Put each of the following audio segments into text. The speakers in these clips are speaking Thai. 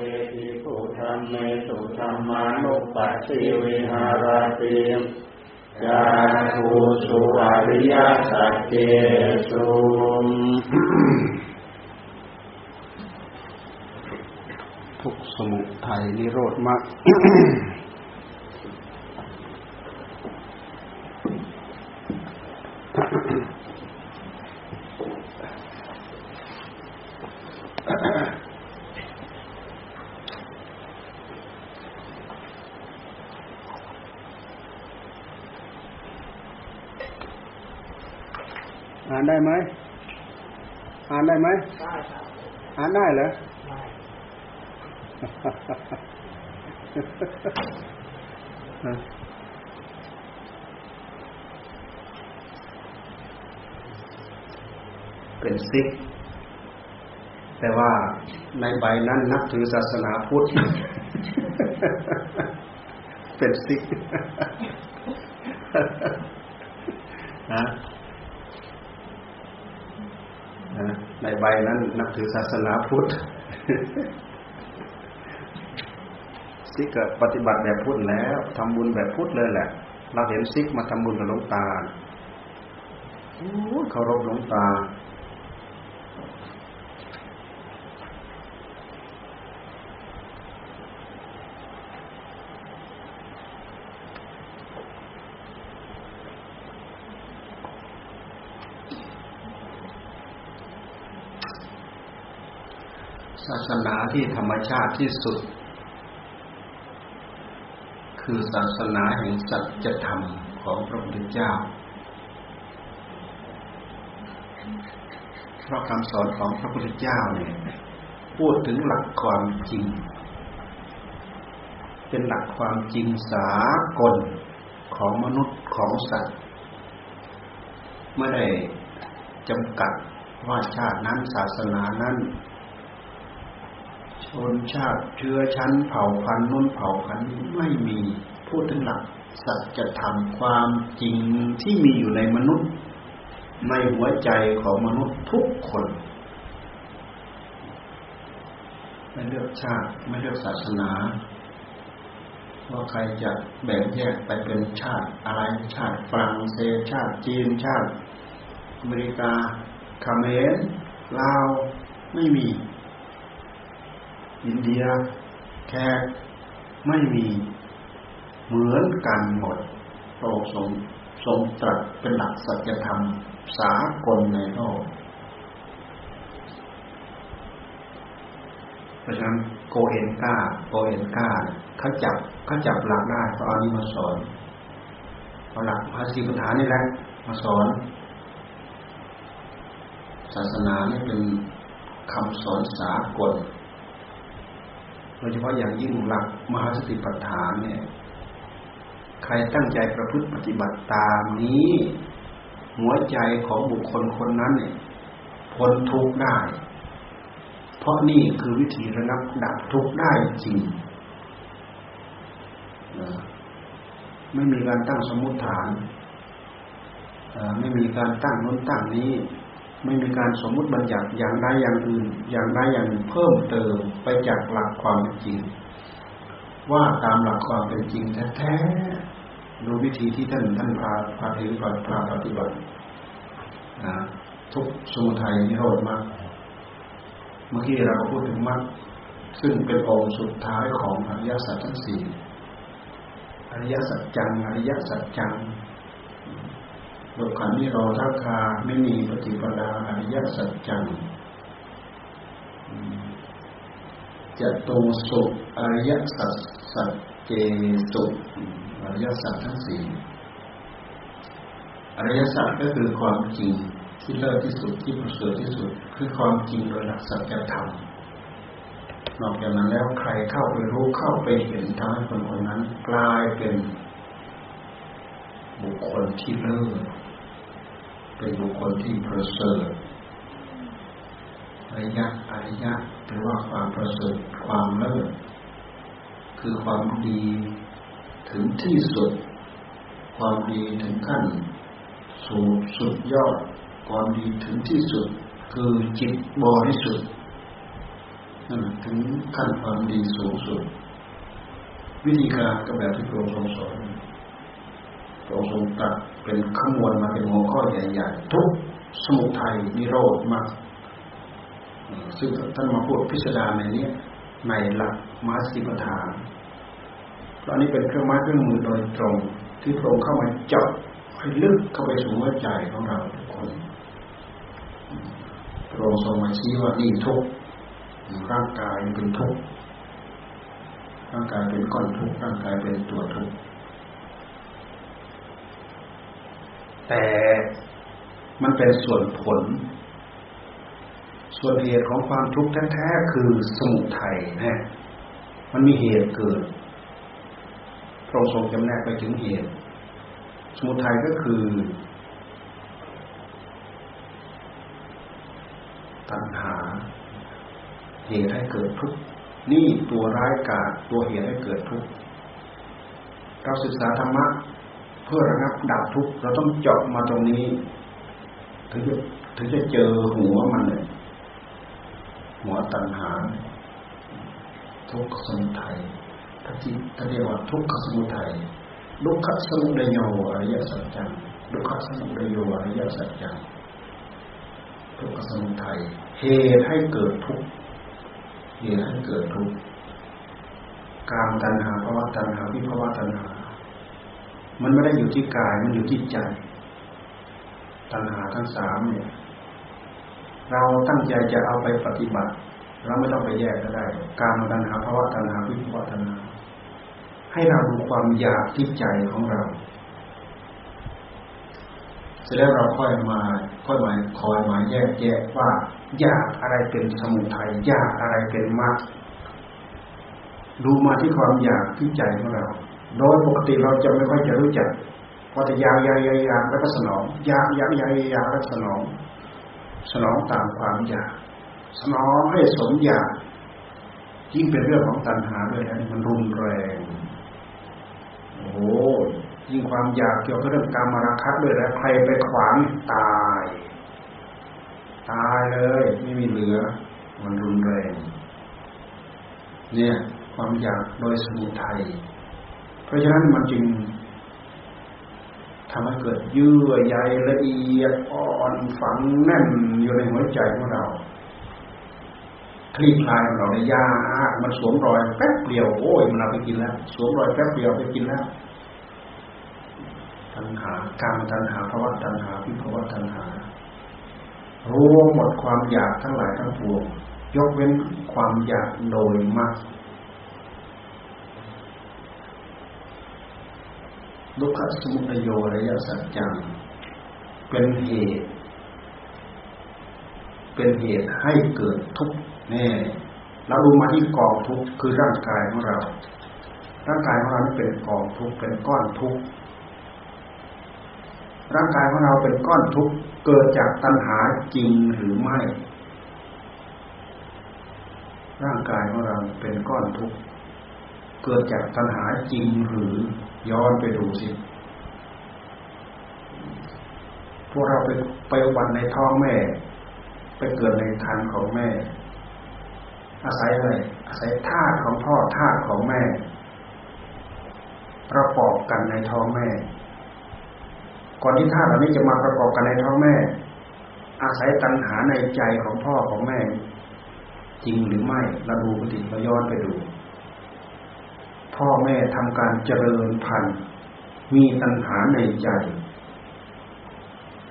เวทิภูธรรมเมสุธรรมานุปัสสิวิหารติยาทูสุอริยสัจเจสุทุกสมุทัยนิโรธมรรคอ่านได้ไหมได้ครับอ่านได้เหรอได้เป็นซิกแต่ว่าในใบนั้นนับถือศาสนาพุทธเป็นซิกนะในใบนั้นนับถือศาสนาพุทธซิกปฏิบัติแบบพุทธแล้วทำบุญแบบพุทธเลยแหละเราเห็นซิกมาทำบุญกับหลวงตาเคารพหลวงตาศาสนาที่ธรรมชาติที่สุดคือศาสนาแห่งสัจธรรมของพระพุทธเจ้าเพราะคำสอนของพระพุทธเจ้าเนี่ยพูดถึงหลักความจริงเป็นหลักความจริงสากลของมนุษย์ของสัตว์ไม่ได้จำกัดว่าชาตินั้นศาสนานั้นชนชาติเชื้อชั้นเผ่าพันธุ์นู้นเผ่าพันธุ์นี้ไม่มีพูดถึงหลักสัจธรรมความจริงที่มีอยู่ในมนุษย์ในหัวใจของมนุษย์ทุกคนไม่เลือกชาติไม่เลือกศาสนาว่าใครจะแบ่งแยกไปเป็นชาติอะไรชาติฝรั่งเศสชาติจีนชาติอเมริกาเขมรลาวไม่มีอินเดียแขกไม่มีเหมือนกันหมดพระองค์ทรงตรัสเป็นหลักสัจธรรมสากลในโลกเพราะฉะนั้นโกเอนก้าเขาจับหลักได้ก็เอานี้มาสอนเอาหลักภาษีปัญหานี่แหละมาสอนศาสนานี่เป็นคำสอนสากลโดยเฉพาะอย่างยิ่งหลักมหาสติปัฏฐานเนี่ยใครตั้งใจประพฤติปฏิบัติตามนี้หัวใจของบุคคลคนนั้นเนี่ยพ้นทุกข์ได้เพราะนี่คือวิธีระงับดับทุกข์ได้จริงไม่มีการตั้งสมมุติฐานไม่มีการตั้งโน้นตั้งนี้ไม่มีการสมมุติบัญญัติอย่างใดอย่างอื่นอย่างใดอย่างหนึ่งเพิ่มเติมไปจากหลักความเป็นจริงว่าตามหลักความเป็นจริงแท้ๆดูวิธีที่ท่านพาถึงพาปฏิบัติทุกสมุทัยนิโรธมรรคเมื่อกี้เราก็พูดถึงมรรคซึ่งเป็นองค์สุดท้ายของอริยสัจทั้งสี่อริยสัจจังอริยสัจจังโลกานิโรธาคาไม่มีปฏิปดาอริยสัจจังจะตรงสุขอริยสัจสัจเจสุขอริยสัจทั้งสี่อริยสัจก็คือความจริงที่เลิศที่สุดที่ประเสริฐที่สุดคือความจริงโดยหลักสัจธรรมนอกจากนั้นแล้วใครเข้าไปรู้เข้าไปเห็นทำให้คนนั้นกลายเป็นบุคคลที่เลิศเป็นบุคคลที่ประเสริฐอริยะแปลว่าความประเสริฐความเลิศคือความดีถึงที่สุดความดีถึงขั้นสูงสุดยอดความดีถึงที่สุดคือจิตบริสุทธิ์ นั่นถึงขั้นความดีสูงสุดวิธีการก็แบบที่พระองค์ทรงสอนพระองค์ทรงตัดเป็นขมวดมาเป็นหัวข้อใหญ่ๆทุกสมุทัยนิโรธมรรคซึ่งท่านมาพูดพิสดารในนี้ในหลักมัชฌิมปัฏฐานตอนนี้เป็นเครื่องไม้เครื่องมือโดยตรงที่พระองค์เข้ามาเจาะให้ลึกเข้าไปสู่หัวใจของเราทุกคนพระองค์ทรงมาชี้ว่านี่ทุกข์ร่างกายเป็นทุกข์ร่างกายเป็นก้อนทุกข์ร่างกายเป็นตัวทุกข์แต่มันเป็นส่วนผลส่วนเหตุของความทุกข์แท้ๆคือสมุทัยนะมันมีเหตุเกิดพระองค์ทรงจำแนกไปถึงเหตุสมุทัยก็คือตัณหาเหตุให้เกิดทุกข์นี่ตัวร้ายกาจตัวเหตุให้เกิดทุกข์เราศึกษาธรรมะเพื่อระงับดับทุกข์เราต้องเจาะมาตรงนี้ถึงจะเจอหัวมันเลยหัวตัณหาทุกขสมุทัยท่านเรียกว่าทุกขสมุทัยดุขสมุทัยโยอริยสัจจังดุขสมุทัยโยอริยสัจจังทุกขสมุทัยเหตุให้เกิดทุกข์เหตุให้เกิดทุกข์กามตัณหาภวตัณหาวิภวตัณหามันไม่ได้อยู่ที่กายมันอยู่ที่ใจตัณหาทั้งสามเนี่ยเราตั้งใจจะเอาไปปฏิบัติเราไม่ต้องไปแยกก็ได้กามตัณหาภวตัณหาวิภวตัณหาให้เราดูความอยากที่ใจของเราเสร็จแล้วเราค่อยมาแยกแยะว่าอยากอะไรเป็นสมุทัยอยากอะไรเป็นมรรคดูมาที่ความอยากที่ใจของเราโดยปกติเราจะไม่ค่อยจะรู้จักพอแต่อยากแล้วก็สนองอยากแล้วสนองตามความอยากสนองให้สมอยากยิ่งเป็นเรื่องของตัณหาด้วยนะมันรุนแรงโอ้ยิ่งความอยากเกี่ยวกับเรื่องกามราคะด้วยนะใครไปขวางตายเลยไม่มีเหลือมันรุนแรงเนี่ยความอยากโดยสมุทัยเพราะฉะนั้นมันจึงทำให้เกิดเยื่อใยละเอียดอ่อนฝังแน่นอยู่ในหัวใจของเราคลี่คลายของเราในยากมันสวมรอยแป๊บเดียวโอ้ยมันเอาไปกินแล้วสวมรอยแป๊บเดียวไปกินแล้วตัณหากามตัณหาภวตัณหาวิภวตัณหารวมหมดความอยากทั้งหลายทั้งปวงยกเว้นความอยากโดยมรรคทุกขสมุทัยโยอริยสัจจังเป็นเหตุให้เกิดทุกข์แน่เราดูมาที่กองทุกข์คือร่างกายของเราร่างกายของเราเป็นกองทุกข์เป็นก้อนทุกข์ร่างกายของเราเป็นก้อนทุกข์เกิดจากตัณหาจริงหรือไม่ร่างกายของเราเป็นก้อนทุกข์เกิดจากตัณหาจริงหรือย้อนไปดูสิพวกเราไปวันในท้องแม่ไปเกิดในครรภ์ของแม่อาศัยอะไรอาศัยธาตุของพ่อธาตุของแม่ประกอบกันในท้องแม่ก่อนที่ธาตุเหล่านี้จะมาประกอบกันในท้องแม่อาศัยตัณหาในใจของพ่อของแม่จริงหรือไม่เราดูปฏิเราย้อนไปดูพ่อแม่ทำการเจริญพันธุ์มีตัณหาในใจ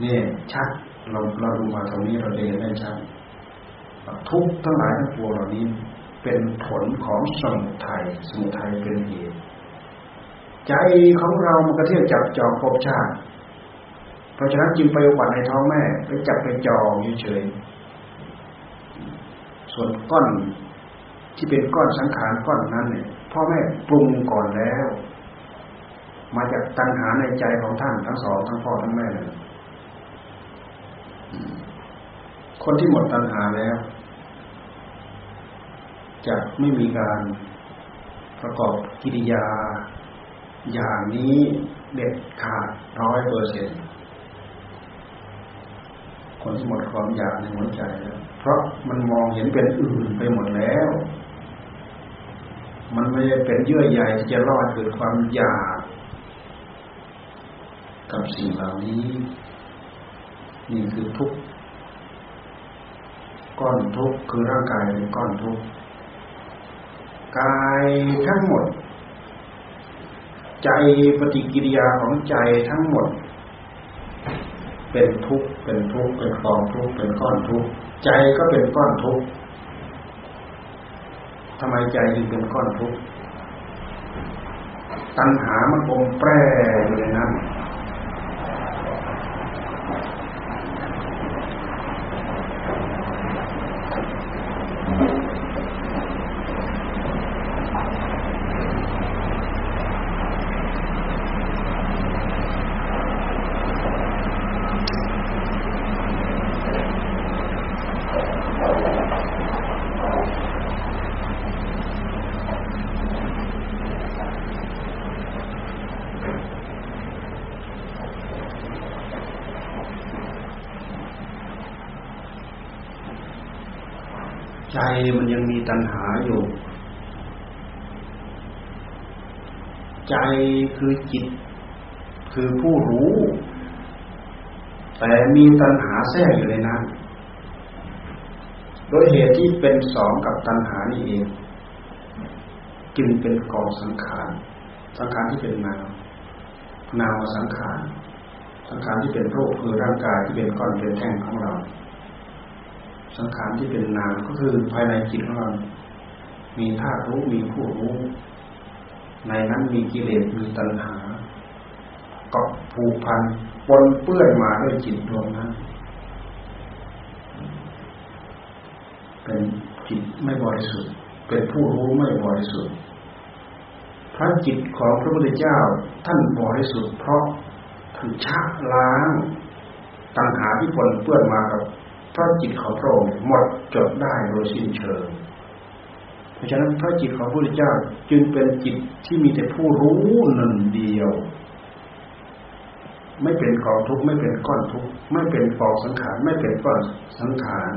เนี่ยชัดเราดูมาตรงนี้เราเรียนได้ชัดทุกข์ทั้งหลายทั้งปวงเหล่านี้เป็นผลของสมุทัยสมุทัยเป็นเหตุใจของเรามันกระเที่ยวจับจองภพชาติเพราะฉะนั้นจึงไปอุบัติในท้องแม่ไปจับไปจองเฉยๆส่วนก้อนที่เป็นก้อนสังขารก้อนนั้นเนี่ยพ่อแม่ปรุงก่อนแล้วมาจากตัณหาในใจของท่านทั้งสองทั้งพ่อทั้งแม่เลยคนที่หมดตัณหาแล้วจะไม่มีการประกอบกิริยาอย่างนี้เด็ดขาด 100% คนที่หมดความอยากในหัวใจแล้ว เพราะมันมองเห็นเป็นอื่นไปหมดแล้วมันไม่ได้เป็นเยื่อใยที่จะรอดเกิดความอยากกับสิ่งเหล่านี้นี่คือทุกข์ก้อนทุกข์คือร่างกายเป็นก้อนทุกข์กายทั้งหมดใจปฏิกิริยาของใจทั้งหมดเป็นทุกข์เป็นทุกข์เป็นกองทุกข์เป็นก้อนทุกข์ใจก็เป็นก้อนทุกข์ทำไมใจจึงเป็นก้อนทุกข์ตัณหามันอมแปรอยู่ในนั้นใจมันยังมีตัณหาอยู่ใจคือจิตคือผู้รู้แต่มีตัณหาแทรกอยู่ในนั้นโดยเหตุที่เป็นสองกับตัณหานี่เองจึงเป็นกองสังขารสังขารที่เป็นนามนามสังขารสังขารที่เป็นรูปคือร่างกายที่เป็นก้อนเป็นแท่งของเราสังขารที่เป็นนามก็คือภายในจิตของเรามีธาตุรู้มีผู้รู้ในนั้นมีกิเลสมีตัณหาก็ผูกพันปนเปื้อนมาด้วยจิตดวงนั้นเป็นจิตไม่บริสุทธิ์เป็นผู้รู้ไม่บริสุทธิ์พระจิตของพระพุทธเจ้าท่านบริสุทธิ์เพราะท่านชะล้างตัณหาที่ปนเปื้อนมากับพระจิตของพระองค์หมดจดได้โดยสิ้นเชิงเพราะฉะนั้นพระจิตของพระพุทธเจ้าจึงเป็นจิตที่มีแต่ผู้รู้หนึ่งเดียวไม่เป็นกองทุกข์ไม่เป็นก้อนทุกข์ไม่เป็นกองสังขารไม่เป็นก้อนสังขาร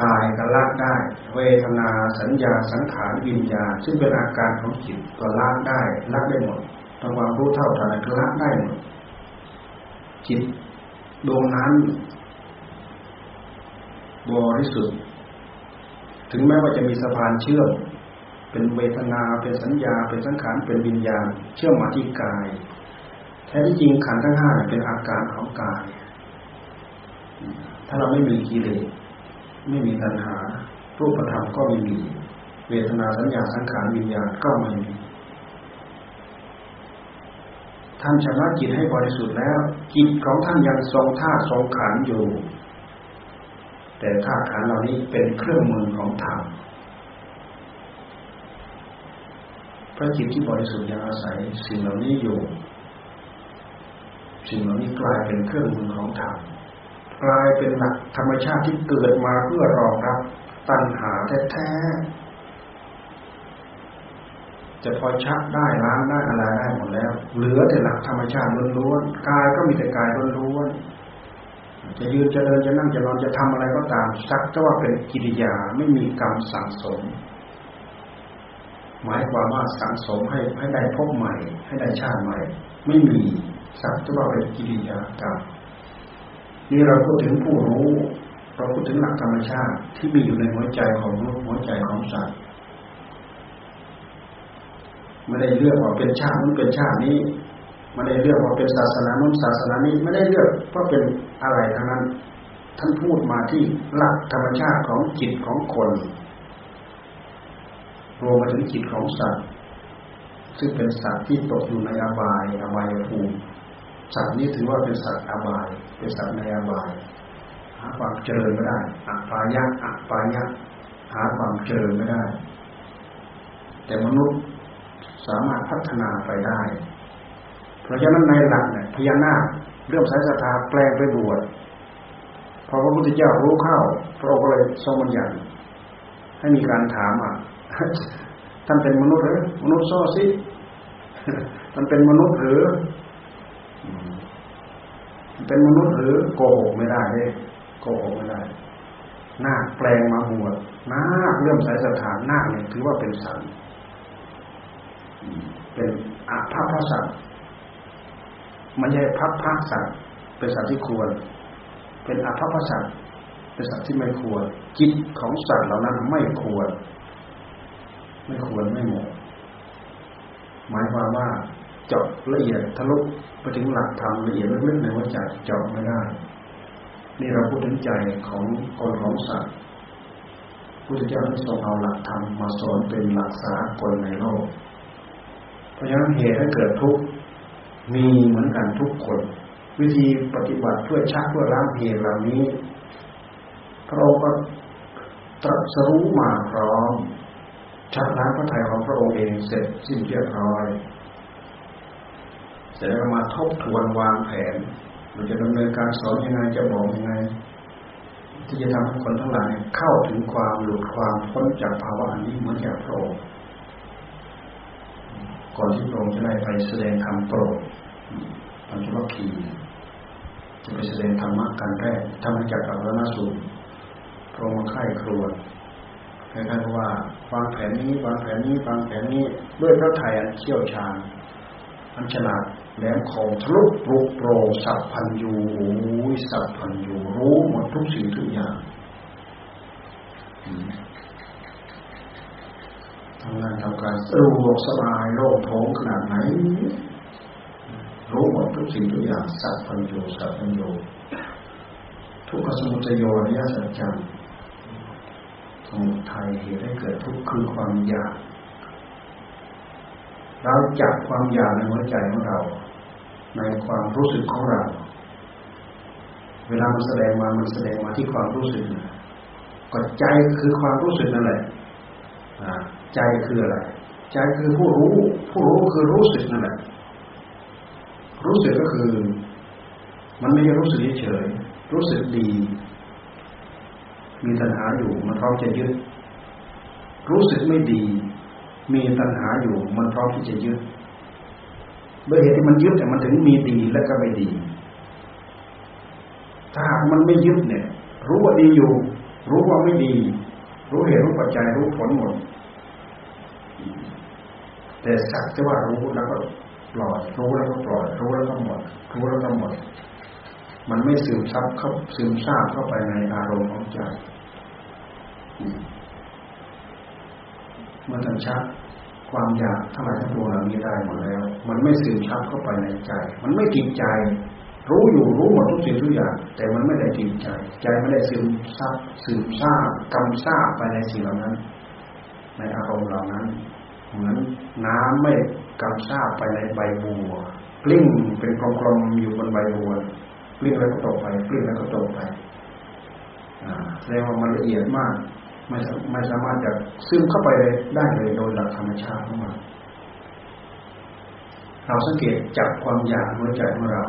กายก็ละได้เวทนาสัญญาสังขารวิญญาณซึ่งเป็นอาการของจิตก็ละได้ละได้หมดทั้งความรู้เท่าทันก็ละได้หมดจิตดวงนั้นบริสุทธิ์ถึงแม้ว่าจะมีสะพานเชื่อมเป็นเวทนาเป็นสัญญาเป็นสังขารเป็นวิญญาณเชื่อมมาที่กายแท้ที่จริงขันธ์ทั้งห้าเป็นอาการของกายถ้าเราไม่มีกิเลสไม่มีตัณหารูปธรรมก็ไม่มีเวทนาสัญญาสังขารวิญญาณก็ไม่มีท่านชำระจิตให้บริสุทธิ์แล้วจิตของท่านยังทรงธาตุทรงขันธ์อยู่แต่ธาตุขันธ์เหล่านี้เป็นเครื่องมือของธรรมพระจิตที่บริสุทธิ์ยังอาศัยสิ่งเหล่านี้อยู่สิ่งเหล่านี้กลายเป็นเครื่องมือของธรรมกลายเป็นหลักธรรมชาติที่เกิดมาเพื่อรองรับตัณหาแท้จะพอชักได้ล้างได้อะไรได้หมดแล้วเหลือแต่หลักธรรมชาติล้วนๆกายก็มีแต่กายล้วนๆจะยืนจะเดินจะนั่งจะนอนจะทำอะไรก็ตามสักแต่ว่าเป็นกิริยาไม่มีกรรมสังสมหมายความว่าสังสมให้ได้พบใหม่ให้ได้ชาติใหม่ไม่มีสักแต่ว่าเป็นกิริยากรรมนี่เราพูดถึงผู้รู้เราพูดถึงหลักธรรมชาติที่มีอยู่ในหัวใจของมนุษย์หัวใจของสัตว์ไม่ได้เลือกว่าเป็นชาตินั้นเป็นชาตินี้ไม่ได้เลือกว่าเป็นศาสนานั้นศาสนานี้ไม่ได้เลือกเพราะเป็นอะไรทั้งนั้นท่านพูดมาที่หลักธรรมชาติของจิตของคนรวมมาถึงจิตของสัตว์ซึ่งเป็นสัตว์ที่ตกอยู่ในอบายอบายภูมิสัตว์นี้ถือว่าเป็นสัตว์อบายเป็นสัตว์ในอบายหาความเจริญไม่ได้อปายะหาความเจริญไม่ได้แต่มนุษย์สามารถพัฒนาไปได้เพราะฉะนั้นในหลักเนี่ยพญานาคเรื่องสายศรัทธาแปลงไปบวชพอพระพุทธเจ้ารู้เข้าพระองค์ก็เลยทรงบัญญัติให้มีการถามว่าท่านเป็นมนุษย์หรือมนุษย์ซ้อสิท่านเป็นมนุษย์หรือเป็นมนุษย์หรือโกหกไม่ได้เลยโก ก็ออกไม่ได้นาคแปลงมาบวชนาคเริ่มสายสถานนาคเนี่ยถือว่าเป็นสันเป็นอภัพพสัตว์มันไม่ใช่ภัพพสัตว์เป็นสัตว์ที่ควรเป็นอภัพพสัตว์เป็นสัตว์ที่ไม่ควรจิตของสัตว์เหล่านั้นไม่ควรไม่เหมาะหมายความว่าเจาะละเอียดทะลุไปถึงหลักธรรมละเอียดลึกๆในหัวใจเจาะไม่ได้นี่เราพูดถึงใจของคนของสัตว์พุทธเจ้าทรงเอาหลักธรรมมาสอนเป็นหลักสากลในโลกเพราะฉะนั้นเหตุให้เกิดทุกข์มีเหมือนกันทุกคนวิธีปฏิบัติเพื่อชักเพื่อล้างเหตุเหล่านี้พระองค์ก็ตรัสรู้มาพร้อมชักล้างพระทัยของพระองค์เองเสร็จสิ้นเรียบร้อยเสร็จแล้วมาทบทวนวางแผนมันจะดำเนินการสอนยังไงจะบอกยังไงที่จะทำให้คนทั้งหลายเข้าถึงความหลุดความพ้นจากภาวะนี้เหมือนอย่างพระองค์ก่อนที่พระองค์จะได้ไปแสดงธรรมโปรดปัญจวัคคีย์จะไปแสดงธรรมะกันแรกธรรมจักรกับอรณสูตรพระองค์มาไข้ครวญให้ท่านว่าวางแผนนี้วางแผนนี้วางแผนนี้ด้วยพระทัยอันเชี่ยวชาญอันฉลาดแหลมคมทะลุปลุกโปร่งสัพพัญญูสัพพัญญูรู้หมดทุกสิ่งทุกอย่างทำงานทำการสะดวกสบายโล่งโถงขนาดไหนรู้หมดทุกสิ่งทุกอย่างสัพพัญญูสัพพัญญูทุกขสมุทัยโยอริยสัจจังสมุทัยเหตุให้เกิดทุกข์คือความอยากเราจับความอยากในหัวใจของเราในความรู้สึกของเราเวลามันแสดงมาที่ความรู้สึกก็ใจคือความรู้สึกนั่นแหละใจคืออะไรใจคือผู้รู้คือรู้สึกนั่นแหละรู้สึกก็คือมันไม่ใช่รู้สึกเฉยรู้สึกดีมีตัณหาอยู่มันพร้อมจะยึดรู้สึกไม่ดีมีตัณหาอยู่มันพร้อมที่จะยึดด้วยเหตุที่มันยึดแต่มันถึงมีดีและก็ไม่ดีถ้าหากมันไม่ยึดเนี่ยรู้ว่าดีอยู่รู้ว่าไม่ดีรู้เหตุรู้ปัจจัยรู้ผลหมดแต่สักแต่ว่ารู้แล้วก็ปล่อยรู้แล้วก็ปล่อยรู้แล้วก็หมดมันไม่ซึมซาบเข้าไปในอารมณ์ของใจเมื่อท่านชักความอยากทั้งหลายทั้งปวงเหล่านี้ได้หมดแล้วมันไม่ซึมซับเข้าไปในใจมันไม่ติดใจรู้อยู่รู้หมดทุกสิ่งทุกอย่างแต่มันไม่ได้ติดใจใจไม่ได้ซึมซับกำซาบไปในสิ่งเหล่านั้นในอารมณ์เหล่านั้นเหมือนน้ำไม่กำซาบไปในใบบัวกลิ้งเป็นกลมๆอยู่บนใบบัวกลิ้งแล้วก็ตกไปกลิ้งแล้วก็ตกไปแสดงว่ามันละเอียดมากไม่สามารถจะซึมเข้าไปได้เลยโดยหลักธรรมชาติของมันเราสังเกตจับความอยากในใจของเรา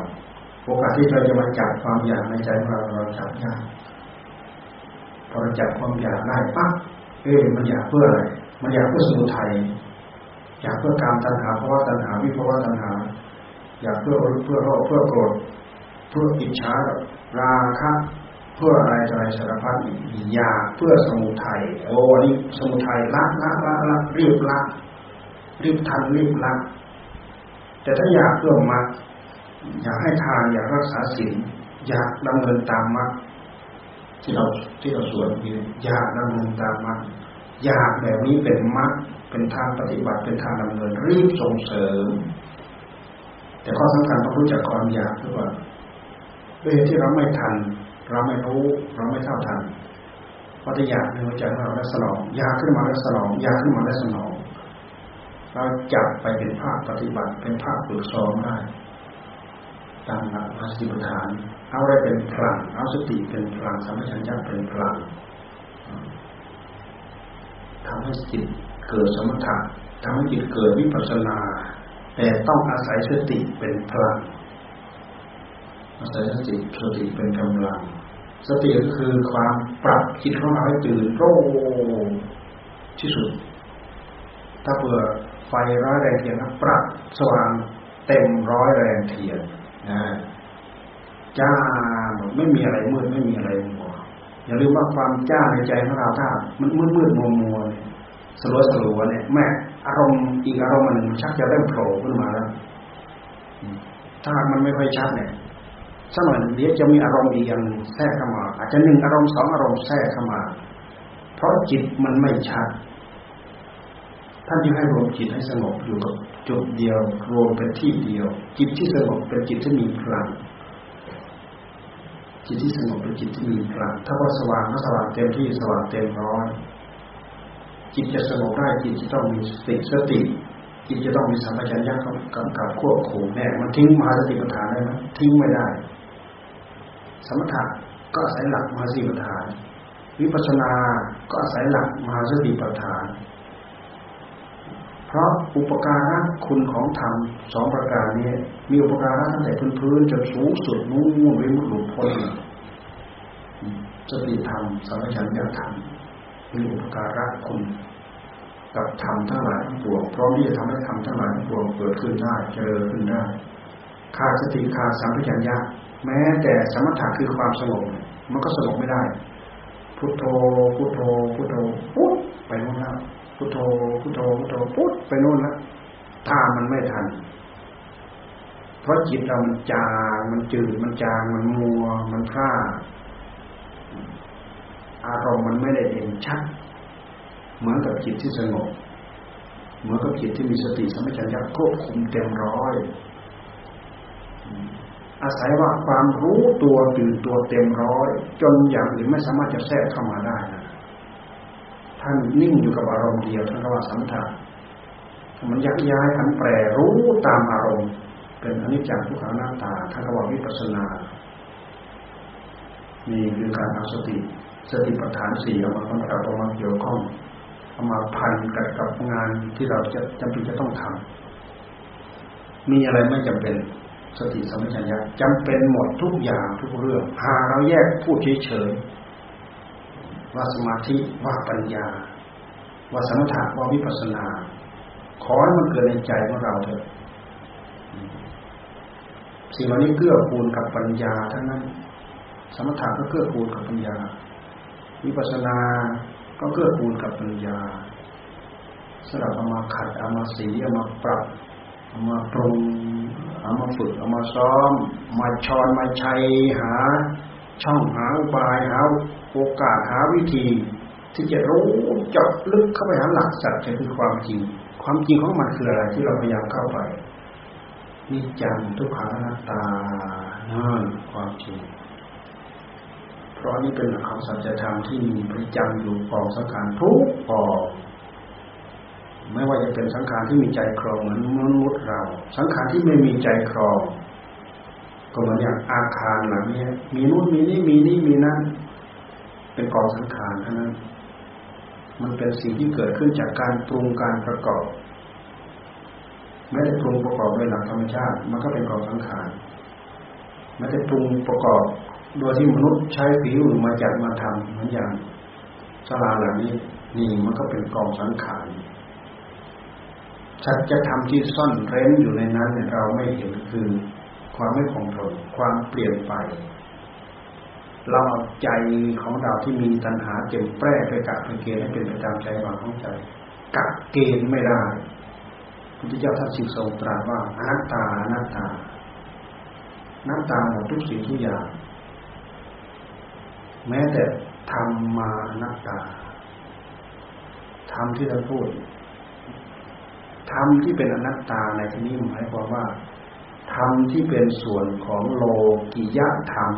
โอกาสที่เราจะมาจับความอยากในใจของเราจับยากพอเราจับความอยากได้ปั๊บมันอยากเพื่ออะไรมันอยากเพื่อสมุทัยอยากเพื่อการตัณหาภาวะตัณหาวิภาวะตัณหาอยากเพื่อโลภเพื่อโกรธเพื่ออิจฉาราคะเพื่ออะไรอะไรสารพัดอยากเพื่อสมุทัยโอ้นี่สมุทัยละรีบละรีบทันรีบละแต่ถ้าอยากเพื่อมรรคอยากให้ทานอยากรักษาศีลอยากดำเนินตามมรรคที่เราสวดอยู่อยากดำเนินตามมรรคอยากแบบนี้เป็นมรรคเป็นทางปฏิบัติเป็นทางดำเนินรีบส่งเสริมแต่ข้อสำคัญต้องรู้จักความอยากคือว่าด้วยที่เราไม่ทันเราไม่รู้เราไม่เท่าทันวัฏอยากในหัวใจของเราและสนองอยากขึ้นมาและสนองอยากขึ้นมาและสนองเราจับไปเป็นภาคปฏิบัติเป็นภาคฝึกซ้อมได้ตามหลักอธิปฐานเอาอะไรเป็นพลังเอาสติเป็นพลังสัมปชัญญะเป็นพลังทำให้จิตเกิดสมถะทำให้จิตเกิดวิปัสสนาแต่ต้องอาศัยสติเป็นพลังอาศัยสติเป็นกำลังสติก็คือความปรับคิดของเราให้ตื่นรู้ที่สุดถ้าเผื่อไฟร้อยแรงเทียนปรับสว่างเต็มร้อยแรงเทียนนะจ้าไม่มีอะไรมืดไม่มีอะไรมัว อย่าลืมว่าความจ้าในใจของเราถ้ามันมืดๆมัวๆสลัวๆเนี่ยแม่อารมณ์อีกอารมณ์หนึ่งชักจะเริ่มโผล่ขึ้นมาแล้วถ้ามันไม่ค่อยชัดเนี่ยสักหน่อยเดี๋ยวจะมีอารมณ์อีกอย่างแทรกเข้ามาอาจจะหนึ่งอารมณ์สองอารมณ์แทรกเข้ามาเพราะจิตมันไม่ชัดท่านจึงให้รวมจิตให้สงบอยู่กับจุดเดียวรวมเป็นที่เดียวจิตที่สงบเป็นจิตที่มีพลังจิตที่สงบเป็นจิตที่มีพลังถ้าว่าสว่างก็สว่างเต็มที่สว่างเต็มร้อยจิตจะสงบได้จิตจะต้องมีสติจิตจะต้องมีสัมปชัญญะกำกับควบคุมแน่มันทิ้งมหาสติปัฏฐานได้ไหมทิ้งไม่ได้สมถะก็อาศัยหลักมหาสติปัฏฐานวิปัสสนาก็อาศัยหลักมหาสติปัฏฐานเพราะอุปการะคุณของธรรม2ประการนี้มีอุปการะตั้งแต่พื้นๆจนสูงสุดมุ่งมุ่งไปมุ่งหลุดพ้นสติธรรมสัมปชัญญะธรรมมีอุปการะคุณกับธรรมทั้งหลายบวกพร้อมที่จะทำให้ธรรมทั้งหลายบวกเกิดขึ้นได้เจริญขึ้นได้ขาดสติขาดสัมปชัญญะแม้แต่สมถะคือความสงบมันก็สงบไม่ได้พุทโธพุทโธพุทโธปุ๊บไปโน่นแล้วพุทโธพุทโธพุทโธปุ๊บไปโน่นแล้วตามมันไม่ทันเพราะจิตเรามันจางมันจืดมันจางมันมัวมันพร่าอารมณ์มันไม่ได้เด่นชัดเหมือนกับจิตที่สงบเหมือนกับจิตที่มีสติสัมปชัญญะควบคุมเต็มร้อยอาศัยว่าความรู้ตัวตื่นตัวเต็มร้อยจนอย่างอื่นไม่สามารถจะแทรกเข้ามาได้นะท่านนิ่งอยู่กับอารมณ์เดียวท่านก็ว่าสมถะมันยักย้ายหันแปรรู้ตามอารมณ์เป็นอนิจจังทุกขังอนัตตาท่านก็ว่าวิปัสสนานี่คือการเอาสติปัฏฐาน4เอามาครอบเอามาเกี่ยวข้องเอามาพันกันกับงานที่เราจะจำเป็นจะต้องทำมีอะไรไม่จำเป็นสติสัมปชัญญะจำเป็นหมดทุกอย่างทุกเรื่องหาเราแยกพูดเฉยๆว่าสมาธิว่าปัญญาว่าสมถะว่าวิปัสสนาขอให้มันเกิดในใจของเราเถอะสิ่งเหล่านี้เกื้อกูลกับปัญญาทั้งนั้นสมถะก็เกื้อกูลกับปัญญาวิปัสสนาก็เกื้อกูลกับปัญญาสลับเอามาขัดเอามาสีเอามาปรับเอามาปรุงเอามาฝึกเอามาซ้อมมาชอนมาชัยหาช่องหาอุบายหาโอกาสหาวิธีที่จะรู้จับลึกเข้าไปหาหลักสัจจะคือความจริงความจริงของมันคืออะไรที่เราพยายามเข้าไปนิจจังทุกขังอนัตตานั่นความจริงเพราะนี่เป็นหลักของสัจธรรมที่มีประจำอยู่ของสังขารทุกปอไม่ว่าจะเป็นสังขารที่มีใจครองเหมือนมนุษย์เราสังขารที่ไม่มีใจครองก็เหมือนอย่างอาคารหลังนี้มีนู่นมีนี่มีนี่มีนั่นเป็นกองสังขารเท่านั้นมันเป็นสิ่งที่เกิดขึ้นจากการปรุงการประกอบไม่ได้ปรุงประกอบโดยหลักธรรมชาติมันก็เป็นกองสังขารไม่ได้ปรุงประกอบโดยที่มนุษย์ใช้ผิวมาจัดมาทำเหมือนอย่างศาลาหลังนี้นี่มันก็เป็นกองสังขารสัจธรรมที่ซ่อนเร้นอยู่ในนั้นเราไม่เห็นคือความไม่คงทนความเปลี่ยนไปเราเอาใจของเราที่มีตัณหาเจ็บแปร่ไปกักไปเกณฑ์ให้เป็นไปตามใจหวังของใจกักเกณฑ์ไม่ได้พุทธเจ้าท่านจึงทรงตรัสว่าอนัตตาอนัตตาอนัตตาหมดทุกสิ่งทุกอย่างแม้แต่ธรรมานัตตาธรรมที่เราพูดธรรมที่เป็นอนัตตาในที่นี้หมายความว่าธรรมที่เป็นส่วนของโลกิยธรรม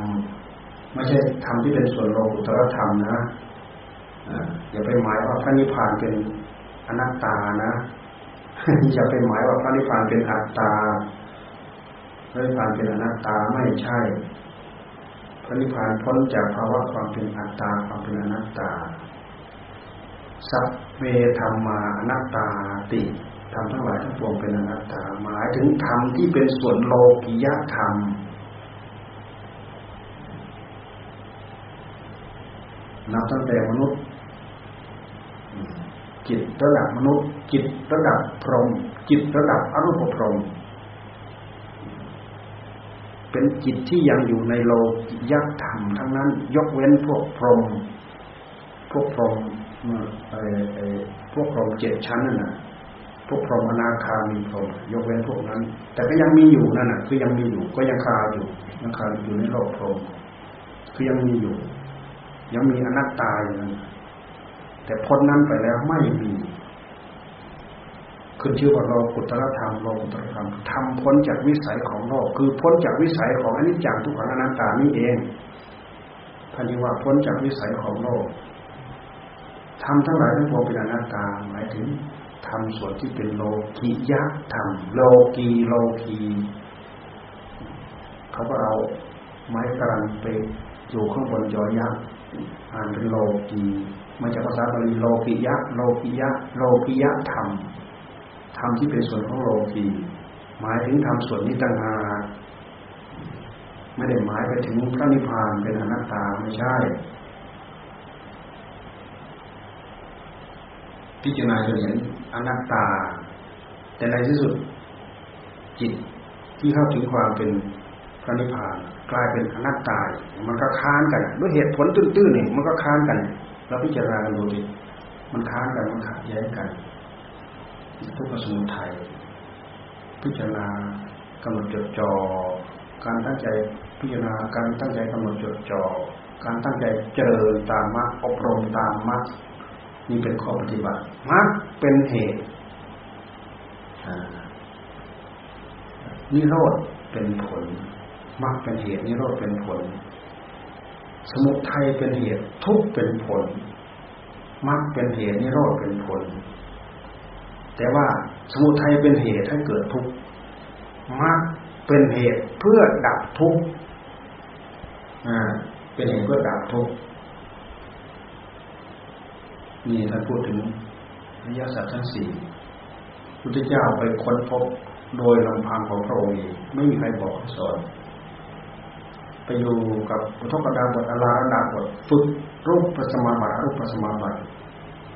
ไม่ใช่ธรรมที่เป็นส่วนโลกุตตรธรรมนะอย่าไปหมายว่าพระนิพพานเป็นอนัตตานะอย่าไปหมายว่าพระนิพพานเป็นอัตตาพระนิพพานเป็นอนัตตาไม่ใช่พระนิพพานพ้นจากภาวะความเป็นอัตตาความเป็นอนัตตาสัพเพธัมมานัตตาติธรรมทั้งหลายทั้งปวงเป็นอนัตตาหมายถึงธรรมที่เป็นส่วนโลกิยธรรมนับตั้งแต่มนุษย์จิตระดับมนุษย์จิตระดับพรหมจิตระดับอรูปพรหมเป็ เป็นจิตที่ยังอยู่ในโลกยักษ์ธรรมทั้งนั้นยกเว้นพวกพรหมพวกพรหมเจ็ดชั้นนั่นน่ะพวกพรหมอนาคามีพรหมยกเว้นพวกนั้นแต่ก็ยังมีอยู่นั่นน่ะคือยังมีอยู่ก็ยังคาอยู่ยังคาอยู่ในโลกพรหมคือยังมีอยู่ยังมีอนัตตาอยู่แต่พ้นนั้นไปแล้วไม่มีขึ้นชื่อว่าโลกุตรธรรมโลกุตรธรรมทำพ้นจากวิสัยของโลกคือพ้นจากวิสัยของอนิจจังทุกขังอนัตตานี่เองท่านเรียกว่าพ้นจากวิสัยของโลกทำทั้งหลายทั้งปวงเป็นอนัตตาหมายถึงทำส่วนที่เป็นโลกียะธรรมโลกีโลคีเขาก็เอาไม้กรันไปอยู่ข้างบนยอยักษ์อ่านเป็นโลกีมาจากภาษาบาลีโลกิยะโลกิยะโลกิยะธรรมธรรมที่เป็นส่วนของโลกีหมายถึงธรรมส่วนนี้ต่างหากไม่ได้หมายไปถึงพระนิพพานเป็นอนัตตาไม่ใช่พิจารณาจนเห็นอนัตตาแต่ในที่สุดจิตที่เข้าถึงความเป็นพระนิพพานกลายเป็นอนัตตามันก็ค้านกันด้วยเหตุผลตื้นๆนี่มันก็ค้านกันเราพิจารณาดูดิมันค้านกันมันขัดแย้งกันทุกข์กับสมุทัยพิจารณากำหนดจดจ่อการตั้งใจพิจารณาการตั้งใจกำหนดจดจ่อการตั้งใจเจริญตามมรรคอบรมตามมรรคนี่เป็นข้อปฏิบัติมรรคเป็นเหตุนิโรธเป็นผลมรรคเป็นเหตุนิโรธเป็นผลสมุทัยเป็นเหตุทุกข์เป็นผลมรรคเป็นเหตุนิโรธเป็นผลแต่ว่าสมุทัยเป็นเหตุให้เกิดทุกข์มรรคเป็นเหตุเพื่อดับทุกข์เป็นเหตุเพื่อดับทุกข์นี่ท่านพูดถึงอริยสัจทั้งสี่พุทธเจ้าไปค้นพบโดยลำพังของพระองค์เองไม่มีใครบอกสอนไปอยู่กับอุทกดาบทอลาดาบทฝึกรูปปัสมาบัติรูปปัสมาบัติ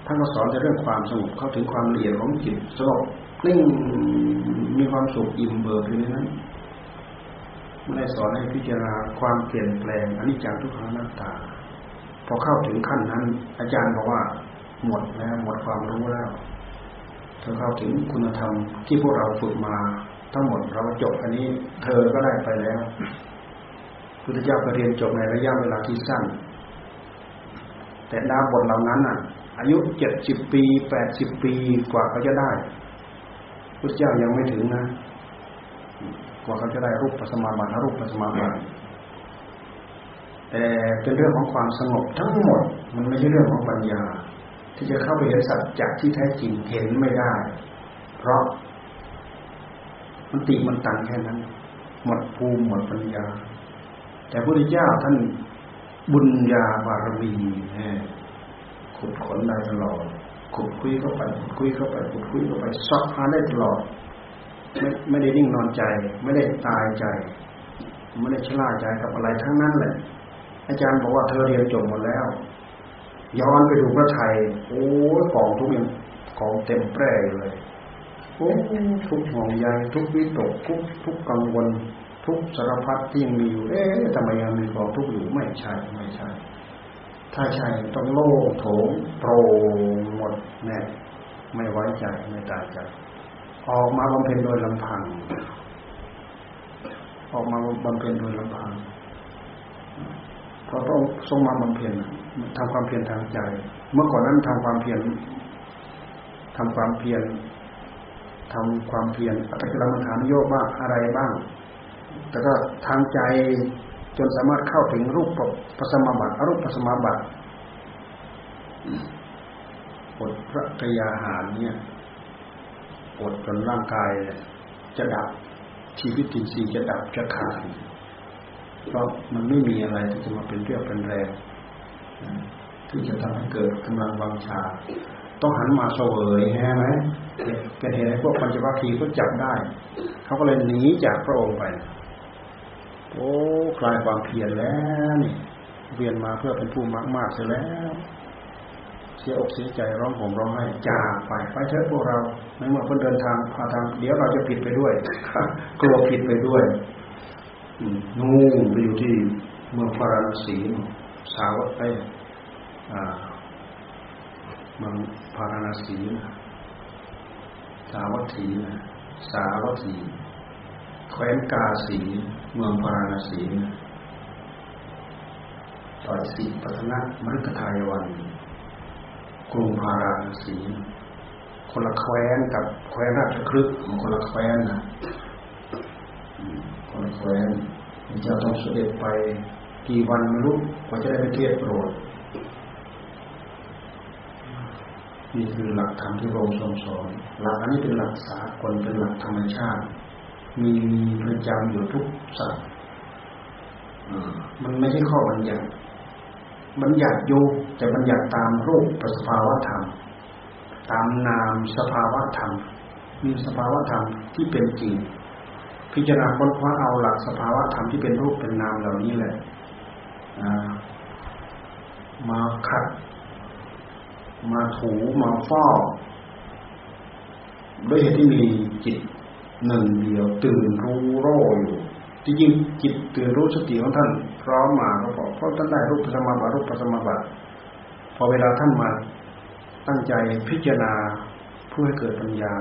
ท่านก็สอนในเรื่องความสงบเข้าถึงความละเอียดของจิตสงบนิ่งมีความสุขอิ่มเบิกอยู่ในนั้นไม่ได้สอนให้พิจารณาความเปลี่ยนแปลงอนิจจังทุกขังอนัตตาพอเข้าถึงขั้นนั้นอาจารย์บอกว่าหมดแล้วหมดความรู้แล้วเธอเข้าถึงคุณธรรมที่พวกเราฝึกมาทั้งหมดเราจบอันนี้เธอก็ได้ไปแล้วพุทธเจ้าก็เรียนจบในระยะเวลาที่สั้นแต่ดาบทเหล่านั้นน่ะอายุ70ปี80ปีกว่าเขาจะได้พุทธเจ้ายังไม่ถึงนะกว่าเขาจะได้รูปปัสมาบัติรูปปัสมาบัติแต่เป็นเรื่องของความสงบทั้งหมดมันไม่ใช่เรื่องของปัญญาที่จะเข้าไปเห็นสัจจะที่แท้จริงเห็นไม่ได้เพราะมันติมันตันแค่นั้นหมดภูมิหมดปัญญาแต่พระพุทธเจ้าท่านบุญญาบารมีขุดขนได้ตลอดขุดคุยเข้าไปขุดคุยเข้าไปขุดคุยเข้าไปซักหาได้ตลอดไม่ได้นิ่งนอนใจไม่ได้ตายใจไม่ได้ชะล่าใจกับอะไรทั้งนั้นเลยอาจารย์บอกว่าเธอเรียนจบหมดแล้วย้อนไปดูพระไตรโอ้กองทุกอย่างกองเต็มแปร่เลยโอ้ทุกห่วงใยทุกวิตกทุกกังวลทุกสารพัดที่มีอยู่ทำไมยังมีกองทุกข์อยู่ไม่ใช่ไม่ใช่ถ้าใช่ต้องโล่งโถงโปร่งหมดแน่ไม่ไว้ใจไม่ตายใจออกมาบำเพ็ญโดยลำพังออกมาบำเพ็ญโดยลำพังเพราะต้องทรงมาบำเพ็ญทำความเพียรทางใจเมื่อก่อนนั้นทำความเพียรอัตตกิลมัฏฐานโยบ้างอะไรบ้างแต่ก็ทางใจจนสามารถเข้าถึงรูปปัสมาบัติอรูปปัสมาบัติอดพระกยาหารเนี่ยอดจนร่างกายจะดับชีวิตจิตสีจะดับจะขาดเพราะมันไม่มีอะไรที่จะมาเป็นเรี่ยวเป็นแรงที่จะทำให้เกิดกำลังวังชาต้องหันมาเสวยใช่ไหมเป็นเหตุให้พวกปัญจวัคคีย์ก็จับได้เขาก็เลยหนีจากพระองค์ไปโอ้คลายความเพียรแล้วนี่เวียนมาเพื่อเป็นผู้มากๆเสียแล้วเสียอกเสียใจร้องห่มร้องไห้จากไปเถอะพวกเราในเมื่อเพิ่นเดินทางพาทางเดี๋ยวเราจะผิดไปด้วยกลัวผิดไปด้วย นู่นไปอยู่ที่เมืองฟารังสีสาวไปเมืองพาราณสีสาวัตถีสาวัตถีแคว้นกาสีเมืองพาราณสีต่อสิปัทนะมฤคทายวันกรุงพาราณสีคนละแคว้นกับแคว้นราชคฤห์ของคนละแคว้นนะคนละแคว้นเจ้าต้องเสด็จไปกี่วันไม่รู้กว่าจะได้ไปเทศน์โปรดนี่คือหลักธรรมที่พระองค์ทรงสอนหลักอันนี้เป็นหลักสากลเป็นหลักธรรมชาติมีประจำอยู่ทุกสัตว์มันไม่ใช่ข้อบัญญัติบัญญัติอยู่แต่บัญญัติตามรูปสภาวะธรรมตามนามสภาวะธรรมมีสภาวะธรรมที่เป็นจริงพิจารณาค้นคว้าเอาหลักสภาวะธรรมที่เป็นรูปเป็นนามเหล่านี้แหละมาขัดมาถูมาฟอกด้วยเหตุที่มีจิตหนึ่งเดียวตื่นรู้โรยอยู่ที่จริงจิตตื่นรู้สติของท่านพร้อมมาเพราะท่านได้รูปสมาบัติรูปสมาบัติพอเวลาท่านมาตั้งใจพิจารณาเพื่อให้เกิดปัญญา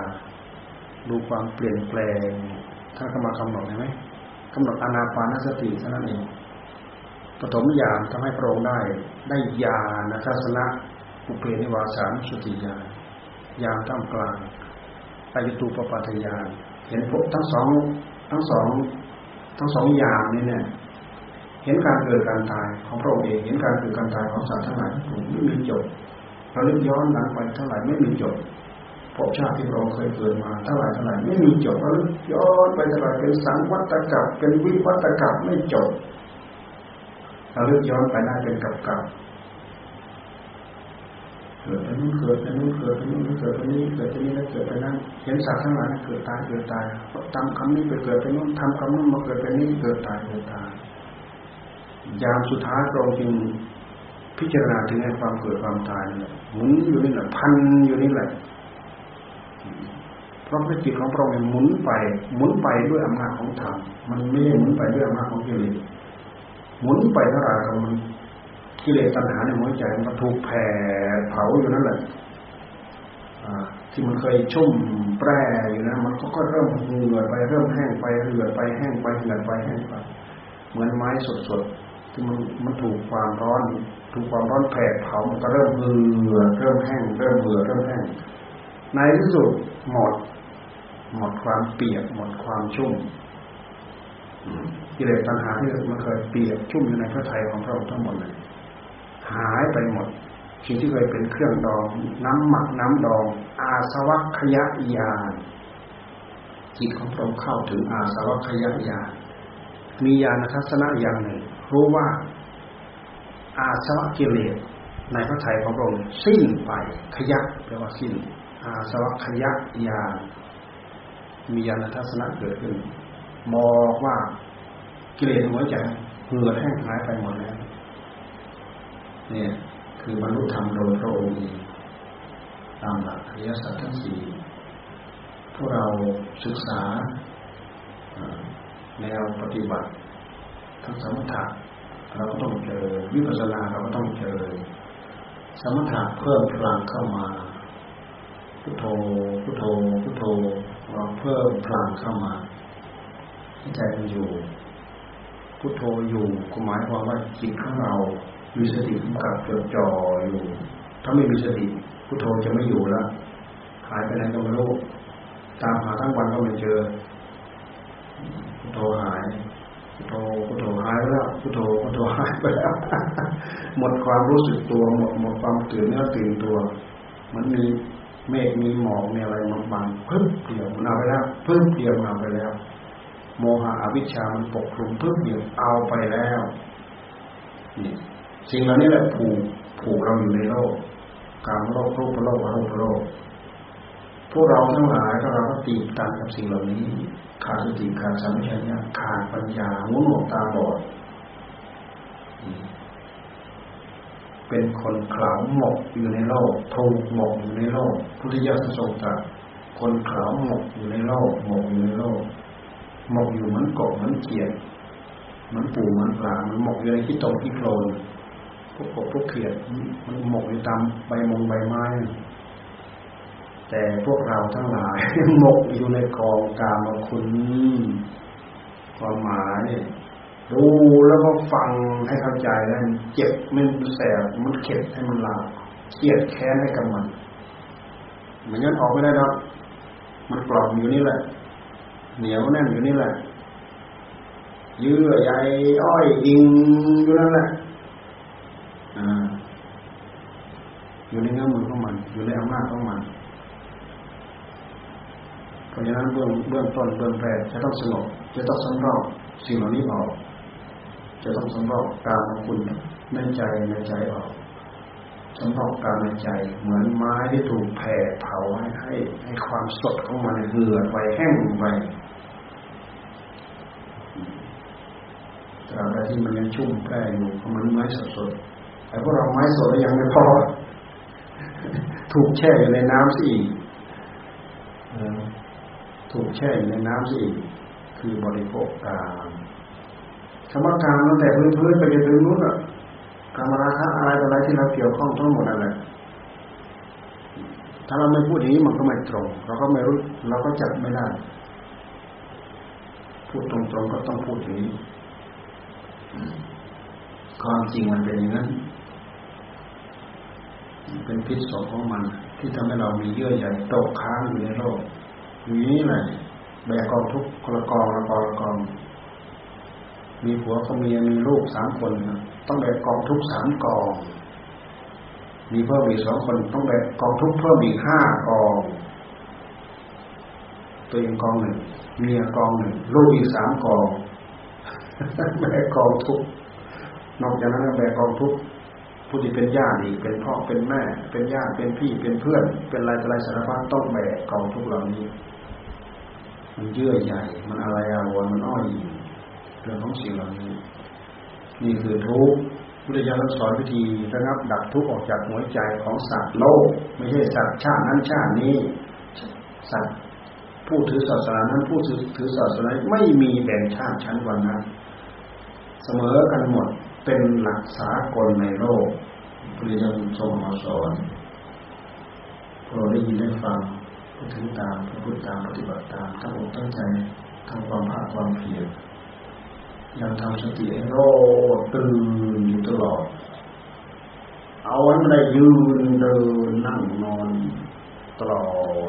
ดูความเปลี่ยนแปลงท่านก็มากำหนดใช่ไหมกำหนดอานาปานสติเท่านั้นเองปฐมญาณทำให้พระองค์ได้ญาณทัศนะอุเปนิวาสานุสติญาณญาณท่ามกลางอายตูปปัฏฐญาณเห็นพบทั้งสองญาณนี่เนี่ยเห็นการเกิดการตายของพระองค์เองเห็นการเกิดการตายของสัตว์ทั้งหลายทั้งปวงไม่มีจบเราลึกย้อนหลังไปเท่าไหร่ไม่มีจบภพชาติที่เราเคยเกิดมาเท่าไหร่ไม่มีจบเราลึกย้อนไปเท่าไหร่เป็นสังวัฏกรรมเป็นวิวัฏกรรมไม่จบเราลึกย้อนไปได้เป็นกับกรรมเกิดเป็นนู่นเกิดเป็นนู่นเกิดเป็นนู่นเกิดเป็นนี่เกิดเป็นนี่แล้วเกิดเป็นนั่นเห็นสัตว์ทั้งหลายเกิดตายทำคำนี้ไปเกิดเป็นนู่นทำคำนู้นมาเกิดเป็นนี่เกิดตายยามสุดท้ายเราจึงพิจารณาถึงในความเกิดความตายเนี่ยหมุนอยู่นี่แหละพันอยู่นี่แหละเพราะจิตของเราเนี่ยหมุนไปด้วยอำนาจของธรรมมันไม่ได้หมุนไปด้วยอำนาจของกิเลสหมุนไปเท่าไหร่ก็มันกิเลสตัณหาในหัวใจมันถูกแผ่เผาอยู่นั่นแหละที่มันเคยชุ่มแปร่อยู่นะมันก็เริ่มเหือดไปเริ่มแห้งไปเหือดไปแห้งไปเหือดไปแห้งไปเหมือนไม้สดๆที่มันถูกความร้อนแผดเผามันก็เริ่มเหือดเริ่มแห้งเริ่มเหือดเริ่มแห้งในที่สุดหมดความเปียกหมดความชุ่มกิเลสตัณหาที่มันเคยเปียกชุ่มอยู่ในพระทัยของพระองค์ทั้งหมดเลยหายไปหมดสิ่งที่เคยเป็นเครื่องดองน้ำหมักน้ำดองอาสวัคยญาณจิตของพระองค์เข้าถึงอาสวัคยญาณมีญาณทัศนะอย่างหนึ่งรู้ว่าอาสวะกิเลสในพระทัยของพระองค์สิ้นไปขยักแปลว่าสิ้นอาสวัคยญาณมีญาณทัศนะเกิดขึ้นมองว่ากิเลสหัวใจเหือดแห้งหายไปหมดแล้วเนี่ยคือบรรลุธรรมโดยพระองค์เองตามหลักอริยสัจทั้งสี่พวกเราศึกษาแนวปฏิบัติทั้งสมถะเราก็ต้องเจอวิปัสสนาเราก็ต้องเจอสมถะเพิ่มพลังเข้ามาพุทโธพุทโธพุทโธเราเพิ่มพลังเข้ามาให้ใจมันอยู่พุทโธอยู่ก็หมายความว่าจิตของเรามีสติกำกับจดจ่ออยู่ถ้าไม่มีสติพุทโธจะไม่อยู่แล้วหายไปไหนก็ไม่รู้ตามหาทั้งวันก็ไม่เจอพุทโธหายพุทโธหายไปแล้วพุทโธหายไปแล้วหมดความรู้สึกตัวหมดความตื่นเนื้อตื่นตัวมันมีเมฆมีหมอกมีอะไรบางๆเพิ่มเดียวมันเอาไปแล้วเพิ่มเดียวมันเอาไปแล้วโมหะอวิชชามันปกคลุมเพิ่มเดียวเอาไปแล้วนี่สิ่งเหล่านี้แหละผูกเราอยู่ในโลกกามโลกรูปโลกอรูปโลกพวกเราทั้งหลายถ้าเราก็ติดตามกับสิ่งเหล่านี้ขาดสติขาดสัมปชัญญะขาดปัญญาหูหนวกตาบอดเป็นคนเขลาหมกอยู่ในโลกถูกหมกอยู่ในโลกพุทธิยถาสงสารคนเขลาหมกอยู่ในโลกหมกอยู่ในโลกหมกอยู่เหมือนกบเหมือนเขียด มันปูมันปลามันหมกอยู่ในขี้ตมขี้โคลนพวกกบพวกเขียดมันหมกอยู่ตามใบมงใบไม้แต่พวกเราทั้งหลายหมกอยู่ในกองกามคุณความหมายดูแล้วก็ฟังให้เข้าใจนะเจ็บมันแสบมันเข็ดให้มันลาเกลียดแค้นให้กับมันเหมือนงั้นออกไม่ได้หรอกมันกรอบอยู่นี่แหละเหนียวแน่นอยู่นี่แหละเยื่อใยอ้อยอิงอยู่นั่นแหละอยู่ในเงื้อมือของมันอยู่ในอำนาจของมันเพราะฉะนั้นเบื้องต้นเบื้องแรกจะต้องสงบจะต้องสำรอกสิ่งเหล่านี้ออกจะต้องสำรอกกามคุณในใจออกสำรอกกามในใจเหมือนไม้ที่ถูกแผ่เผาให้ความสดของมันเหือดไปแห้งไปตราบใดที่มันยังชุ่มแป้งอยู่ของมันไม้สดๆแต่พวกเราไม้สดยังไม่พอถูกแช่อยู่ในน้ำสิถูกแช่อยู่ในน้ำสิคือบริโภคกามคำว่ากามตั้งแต่พื้นๆไปจนถึงนู้นอะกามราคะอะไรที่เราเกี่ยวข้องทั้งหมดนั่นแหละถ้าเราไม่พูดอย่างนี้มันก็ไม่ตรงเราก็ไม่รู้เราก็จับไม่ได้พูดตรงๆก็ต้องพูดอย่างนี้ความจริงมันเป็นอย่างนั้นเป็นพิษสองของมันที่ทำให้เรามีเยื่อใยตกค้างอยู่ในโลกนี้แหละแบกกองทุกข์ละกองมีผัวกับเมียมีลูก3คนต้องแบกกองทุกข์3กองมีเพิ่มอีก2คนต้องแบกกองทุกข์เพิ่มอีก5กองตัวเองกองหนึ่งเมียกองหนึ่งลูกอีก3กองแบกกองทุกข์นอกจากนั้นก็แบกกองทุกข์ผู้ที่เป็นญาติอีกเป็นพ่อเป็นแม่เป็นญาติเป็นพี่เป็นเพื่อนเป็นอะไรต่ออะไรสารพัดต้องแบกกองทุกข์เหล่านี้มันเยื่อใหญ่มันอะไรอาวรมันอ้อยเรื่องของสิ่งเหล่านี้นี่คือทุกข์พุทธเจ้าสอนวิธีระงับดับทุกข์ออกจากหัวใจของสัตว์โลกไม่ใช่สัตว์ชาตินั้นชาตินี้สัตว์ผู้ถือศาสนานั้นผู้ถือศาสนาไม่มีแบ่งชาติชั้นวรรณะเสมอกันหมดเป็นหลักสากลในโลกพุทธเจ้าทรงสอนพอได้ยินได้ฟังถึงตามพูดตามปฏิบัติตามตั้งอกตั้งใจทำความภาคความเพียรยังทำสติให้รู้ตื่นอยู่ตลอดเอาอันใดยืนเดินนั่งนอนตลอ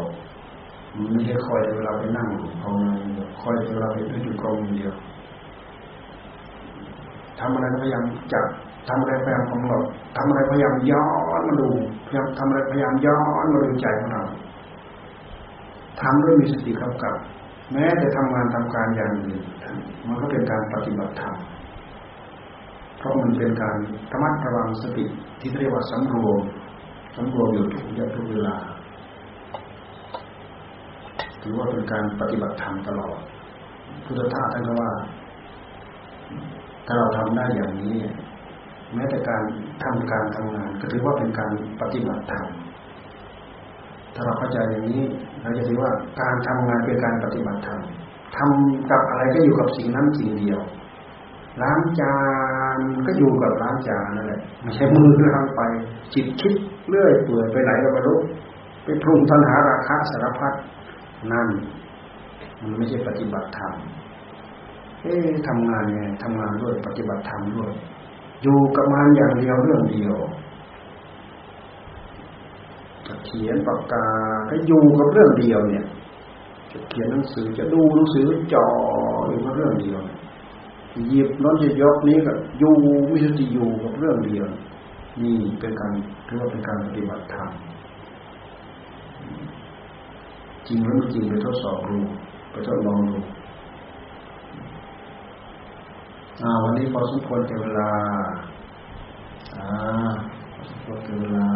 ดไม่ใช่คอยเวลาไปนั่งภาวนาคอยเวลาไปนั่งอยู่กองเดียวทำอะไรพยายามจับทำอะไรพยายามกำหนดทำอะไรพยายามย้อนมาดูพยายามทำอะไรพยายามย้อนมาดูใจของเราทำด้วยมีสติกำกับแม้แต่ทำงานทำการอย่างอื่นมันก็เป็นการปฏิบัติธรรมเพราะมันเป็นการระมัดระวังสติที่เรียกว่าสำรวมอยู่ทุกเวลาถือว่าเป็นการปฏิบัติธรรมตลอดพุทธทาสท่านก็ว่าถ้าเราทำได้อย่างนี้แม้แต่การทำงานก็ถือว่าเป็นการปฏิบัติธรรมถ้าเราเข้าใจอย่างนี้เราจะถือว่าการทำงานเป็นการปฏิบัติธรรมทำกับอะไรก็อยู่กับสิ่งนั้นสิ่งเดียวล้างจานก็อยู่กับล้างจานนั่นแหละไม่ใช่มือล้างไปจิตคิดเลื่อยเปื่อยไปไหนก็ไม่รู้ไปปรุงตัณหาราคะสารพัดนั่นมันไม่ใช่ปฏิบัติธรรมทำงานไงทำงานด้วยปฏิบัติธรรมด้วยอยู่กับมันอย่างเดียวเรื่องเดียวเขียนปากกาก็อยู่กับเรื่องเดียวเนี่ยจะเขียนหนังสือจะดูหนังสือจ่ออยู่กับเรื่องเดียวหยิบโน้นจะยกนี้ก็อยู่วิสุทธิอยู่กับเรื่องเดียวนี่เป็นการเรียกว่าเป็นการปฏิบัติธรรมจริงหรือไม่จริงไปทดสอบดูไปทดลองดูวันนี้พอสมควรแก่เวลา